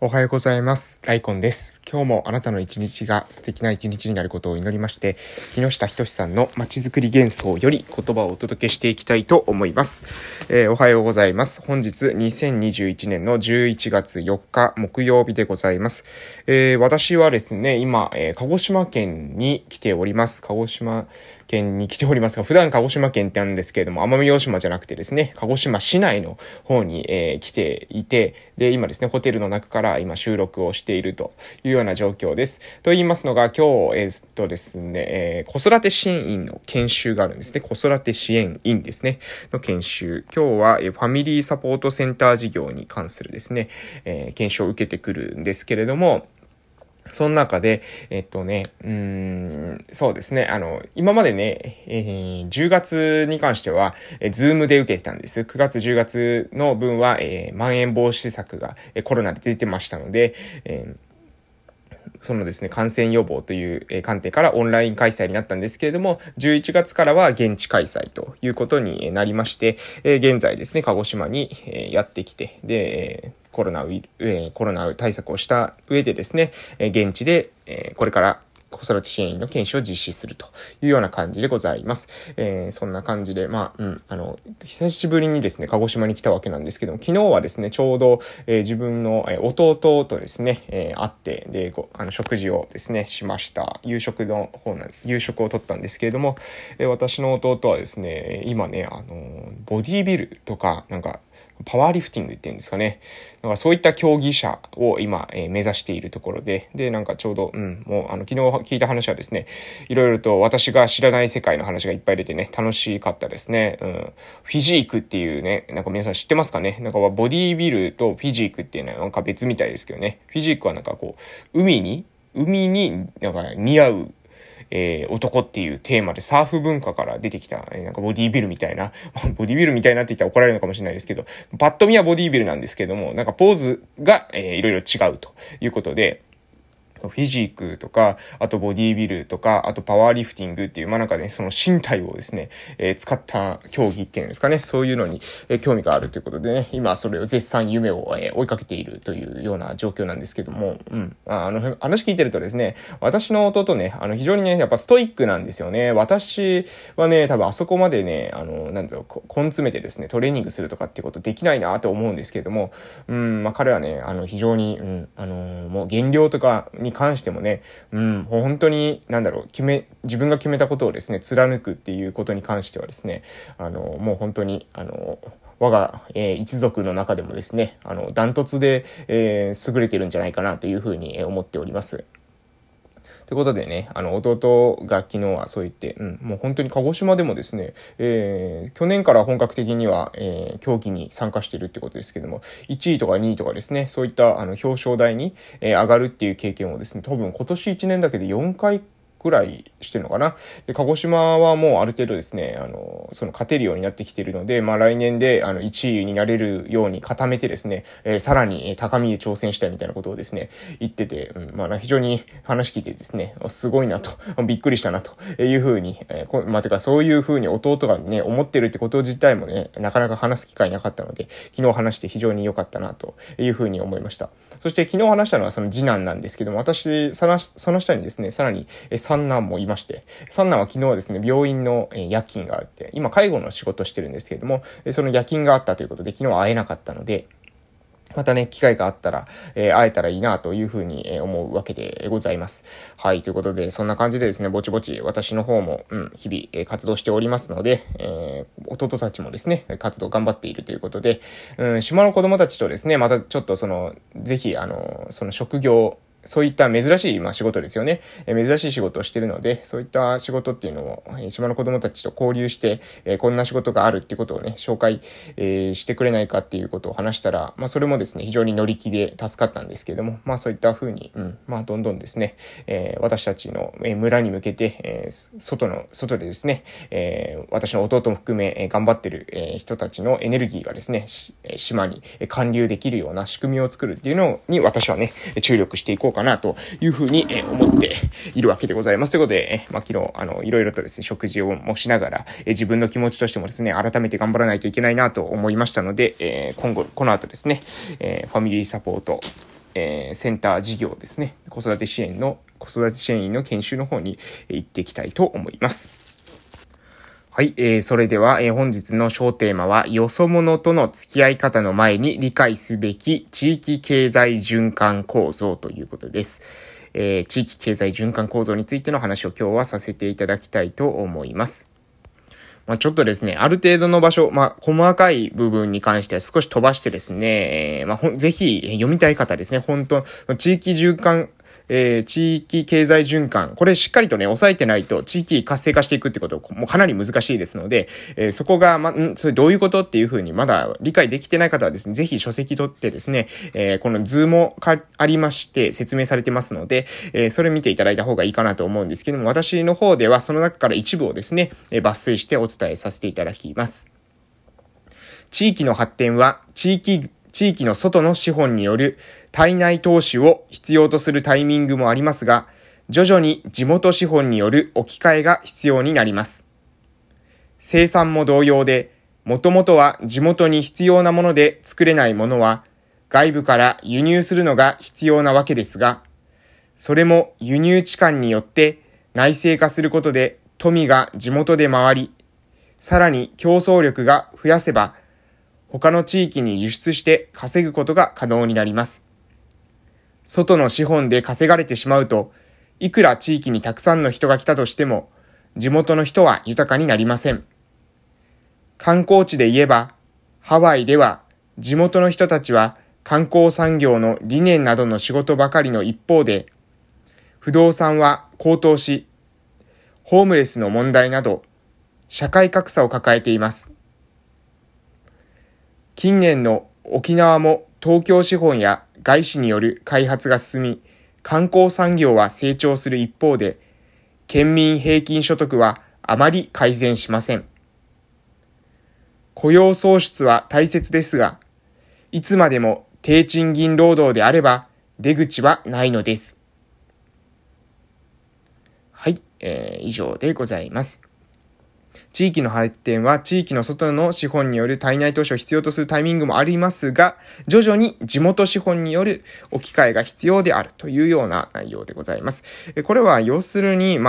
おはようございます。ライコンです。今日もあなたの一日が素敵な一日になることを祈りまして、木下仁さんのまちづくり幻想より言葉をお届けしていきたいと思います。おはようございます。本日2021年の11月4日木曜日でございます。私はですね、今、鹿児島県に来ております。鹿児島県に来ておりますが、普段鹿児島県ってあるんですけれども、奄美大島じゃなくてですね、鹿児島市内の方に、来ていて、で今ですね、ホテルの中から今収録をしているというような状況です。と言いますのが、今日ですね、子育て支援員の研修があるんですね。子育て支援員ですねの研修。今日は、ファミリーサポートセンター事業に関するですね、研修を受けてくるんですけれども、その中で、そうですね、今までね、10月に関しては、ズームで受けてたんです。9月、10月の分は、まん延防止策が、コロナで出てましたので、そのですね、感染予防という観点からオンライン開催になったんですけれども、11月からは現地開催ということになりまして、現在ですね、鹿児島にやってきて、で、コロナ対策をした上でですね、現地でこれから子育て支援員の研修を実施するというような感じでございます。そんな感じで、久しぶりにですね、鹿児島に来たわけなんですけども、昨日はですね、ちょうど、自分の弟とですね、会って、で、食事をですね、しました。夕食をとったんですけれども、私の弟はですね、今ね、ボディービルとか、なんか、パワーリフティングっていうんですかね。なんかそういった競技者を今、目指しているところで、で、なんかちょうど、もう、昨日聞いた話はですね、いろいろと私が知らない世界の話がいっぱい出てね、楽しかったですね。フィジークっていうね、なんか皆さん知ってますかね。なんかボディービルとフィジークっていうのはなんか別みたいですけどね。フィジークはなんかこう、海になんか似合う男っていうテーマでサーフ文化から出てきた、なんかボディビルみたいなって言ったら怒られるのかもしれないですけど、パッと見はボディビルなんですけども、なんかポーズが、いろいろ違うということで、フィジークとか、あとボディービルとか、あとパワーリフティングっていう、まあ、なんかね、その身体をですね、使った競技っていうんですかね、そういうのに、興味があるということでね、今それを絶賛夢を、追いかけているというような状況なんですけども、話聞いてるとですね、私の弟ね、非常にね、やっぱストイックなんですよね。私はね、多分あそこまでね、根詰めてですね、トレーニングするとかっていうことできないなと思うんですけれども、彼はね、非常に、もう減量とかに関してもね、本当に自分が決めたことをですね、貫くっていうことに関してはですね、もう本当に我が、一族の中でもですね、ダントツで、優れてるんじゃないかなというふうに思っております。ということでね、弟が昨日はそう言って、もう本当に鹿児島でもですね、去年から本格的には、競技に参加しているってことですけども、1位とか2位とかですね、そういった表彰台に、上がるっていう経験をですね、多分今年1年だけで4回ぐらいしてるのかな。で、鹿児島はもうある程度ですね、勝てるようになってきているので、まあ来年で1位になれるように固めてですね、さらに高みへ挑戦したいみたいなことをですね、言ってて、非常に話聞いてですね、すごいなと、びっくりしたなというふうに、そういうふうに弟がね、思ってるってこと自体もね、なかなか話す機会なかったので、昨日話して非常に良かったなというふうに思いました。そして昨日話したのはその次男なんですけども、私、その下にですね、さらに三男もいまして、三男は昨日はですね、病院の夜勤があって、今介護の仕事してるんですけれども、その夜勤があったということで、昨日は会えなかったので、またね、機会があったら、会えたらいいなというふうに思うわけでございます。はい、ということで、そんな感じでですね、ぼちぼち私の方も、日々活動しておりますので、弟たちもですね、活動頑張っているということで、島の子供たちとですね、またちょっとぜひ、その職業、そういった珍しい、仕事ですよね。珍しい仕事をしているので、そういった仕事っていうのを、島の子供たちと交流して、こんな仕事があるってことをね、紹介、してくれないかっていうことを話したら、それもですね、非常に乗り気で助かったんですけれども、そういった風に、どんどんですね、私たちの村に向けて、外でですね、私の弟も含め、頑張ってる、人たちのエネルギーがですね、島に還流できるような仕組みを作るっていうのに、私はね、注力していこうかなというふうに思っているわけでございます。ということで、昨日、いろいろとですね、食事をもしながら、自分の気持ちとしてもですね、改めて頑張らないといけないなと思いましたので、今後、この後ですね、ファミリーサポートセンター事業ですね、子育て支援員の研修の方に行っていきたいと思います。はい、それでは、本日の小テーマは、よそ者との付き合い方の前に理解すべき地域経済循環構造ということです。地域経済循環構造についての話を今日はさせていただきたいと思います。ちょっとですね、ある程度の場所、細かい部分に関しては少し飛ばしてですね、ぜひ読みたい方ですね、本当の地域経済循環、これしっかりとね、抑えてないと地域活性化していくってこともかなり難しいですので、そこが、それどういうことっていうふうにまだ理解できてない方はですね、ぜひ書籍取ってですね、この図もありまして説明されてますので、それ見ていただいた方がいいかなと思うんですけども、私の方ではその中から一部をですね、抜粋してお伝えさせていただきます。地域の発展は地域の外の資本による体内投資を必要とするタイミングもありますが、徐々に地元資本による置き換えが必要になります。生産も同様で、もともとは地元に必要なもので作れないものは、外部から輸入するのが必要なわけですが、それも輸入置換によって内製化することで富が地元で回り、さらに競争力が増やせば、他の地域に輸出して稼ぐことが可能になります。外の資本で稼がれてしまうと、いくら地域にたくさんの人が来たとしても、地元の人は豊かになりません。観光地で言えば、ハワイでは地元の人たちは観光産業の理念などの仕事ばかりの一方で、不動産は高騰し、ホームレスの問題など、社会格差を抱えています。近年の沖縄も東京資本や外資による開発が進み、観光産業は成長する一方で、県民平均所得はあまり改善しません。雇用創出は大切ですが、いつまでも低賃金労働であれば出口はないのです。はい、以上でございます。地域の発展は地域の外の資本による体内投資を必要とするタイミングもありますが、徐々に地元資本による置き換えが必要であるというような内容でございます。これは要するに、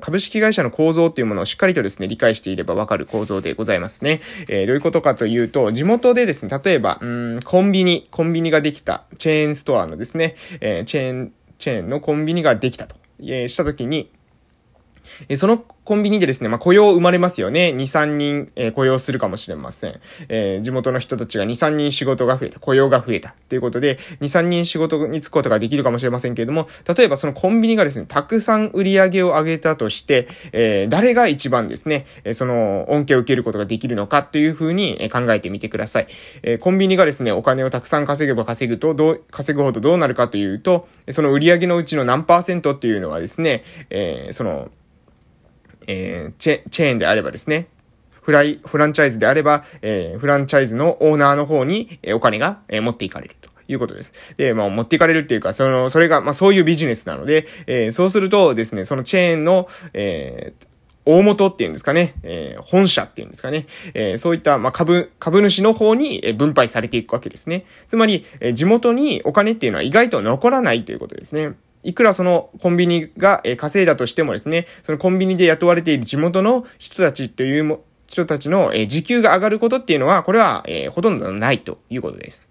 株式会社の構造というものをしっかりとですね、理解していればわかる構造でございますね。どういうことかというと、地元でですね、例えば、コンビニができた、チェーンストアのですね、チェーンのコンビニができたと、したときに、そのコンビニでですね、雇用生まれますよね。2、3人、雇用するかもしれません。地元の人たちが2、3人仕事が増えた、雇用が増えたということで、2、3人仕事に就くことができるかもしれませんけれども、例えばそのコンビニがですね、たくさん売り上げを上げたとして、誰が一番ですね、その恩恵を受けることができるのかというふうに考えてみてください。コンビニがですね、お金をたくさん稼ぐほどどうなるかというと、その売り上げのうちの何%っていうのはですね、チェーンであればですね、フランチャイズであれば、フランチャイズのオーナーの方にお金が持っていかれるということです。で、持っていかれるっていうか、それが、そういうビジネスなので、そうするとですね、そのチェーンの、大元っていうんですかね、本社っていうんですかね、そういった、株主の方に分配されていくわけですね。つまり、地元にお金っていうのは意外と残らないということですね。いくらそのコンビニが稼いだとしてもですね、そのコンビニで雇われている地元の人たちの時給が上がることっていうのは、これはほとんどないということです。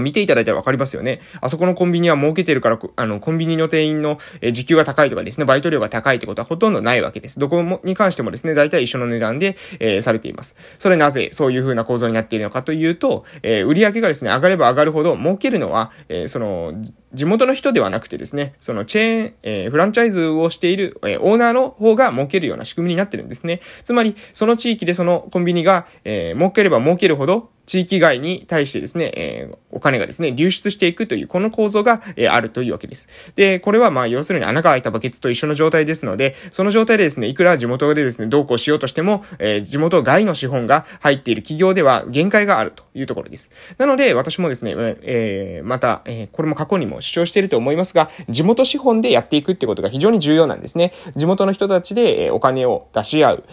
見ていただいたらわかりますよね。あそこのコンビニは儲けてるから、コンビニの店員の時給が高いとかですね、バイト料が高いってことはほとんどないわけです。どこもに関してもですね、大体一緒の値段で、されています。それなぜそういう風な構造になっているのかというと、売り上げがですね、上がれば上がるほど儲けるのは、地元の人ではなくてですね、そのチェーン、フランチャイズをしている、オーナーの方が儲けるような仕組みになってるんですね。つまり、その地域でそのコンビニが、儲ければ儲けるほど、地域外に対してですね、お金がですね、流出していくという、この構造が、あるというわけです。で、これは要するに穴が開いたバケツと一緒の状態ですので、その状態でですね、いくら地元でですね、どうこうしようとしても、地元外の資本が入っている企業では限界があるというところです。なので、私もですね、また、これも過去にも主張していると思いますが、地元資本でやっていくってことが非常に重要なんですね。地元の人たちで、お金を出し合う、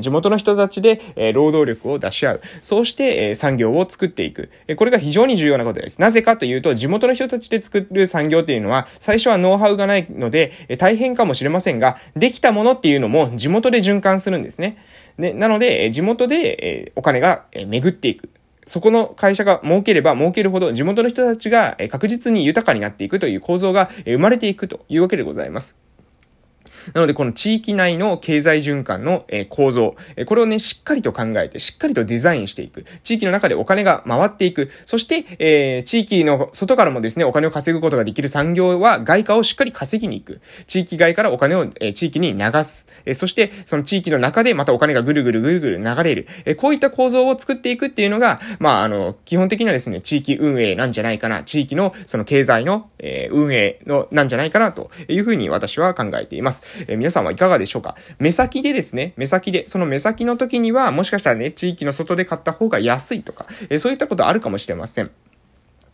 地元の人たちで、労働力を出し合う、そうして、産産業を作っていく。これが非常に重要なことです。なぜかというと、地元の人たちで作る産業というのは、最初はノウハウがないので、大変かもしれませんが、できたものっていうのも地元で循環するんですね。で、なので、地元でお金が巡っていく。そこの会社が儲ければ儲けるほど地元の人たちが確実に豊かになっていくという構造が生まれていくというわけでございます。なのでこの地域内の経済循環の構造、これをねしっかりと考えてしっかりとデザインしていく、地域の中でお金が回っていく、そして地域の外からもですねお金を稼ぐことができる産業は外貨をしっかり稼ぎに行く、地域外からお金を地域に流す、そしてその地域の中でまたお金がぐるぐる流れる、こういった構造を作っていくっていうのが基本的なですね地域運営なんじゃないかな、地域のその経済の運営のなんじゃないかなというふうに私は考えています。皆さんはいかがでしょうか。目先の時にはもしかしたらね地域の外で買った方が安いとか、そういったことあるかもしれません。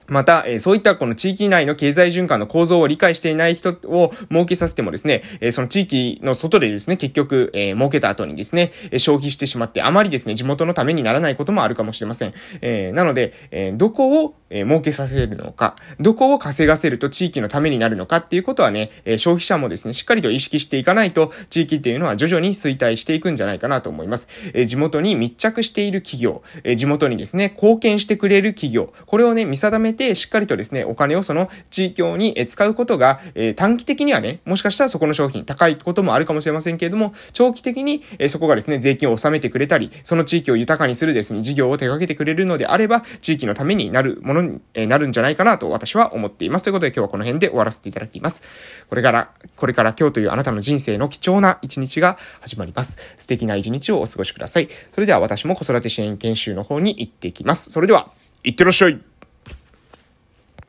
また、そういったこの地域内の経済循環の構造を理解していない人を儲けさせてもですね、その地域の外でですね、結局、儲けた後にですね、消費してしまって、あまりですね、地元のためにならないこともあるかもしれません。なので、どこを儲けさせるのか、どこを稼がせると地域のためになるのかっていうことはね、消費者もですね、しっかりと意識していかないと、地域っていうのは徐々に衰退していくんじゃないかなと思います。地元に密着している企業、地元にですね、貢献してくれる企業、これをね、見定めてしっかりとですねお金をその地域に使うことが、短期的にはねもしかしたらそこの商品高いこともあるかもしれませんけれども、長期的に、そこがですね税金を納めてくれたり、その地域を豊かにするですね事業を手掛けてくれるのであれば、地域のためになるものに、なるんじゃないかなと私は思っています。ということで今日はこの辺で終わらせていただきます。これから今日というあなたの人生の貴重な一日が始まります。素敵な一日をお過ごしください。それでは私も子育て支援研修の方に行ってきます。それではいってらっしゃい。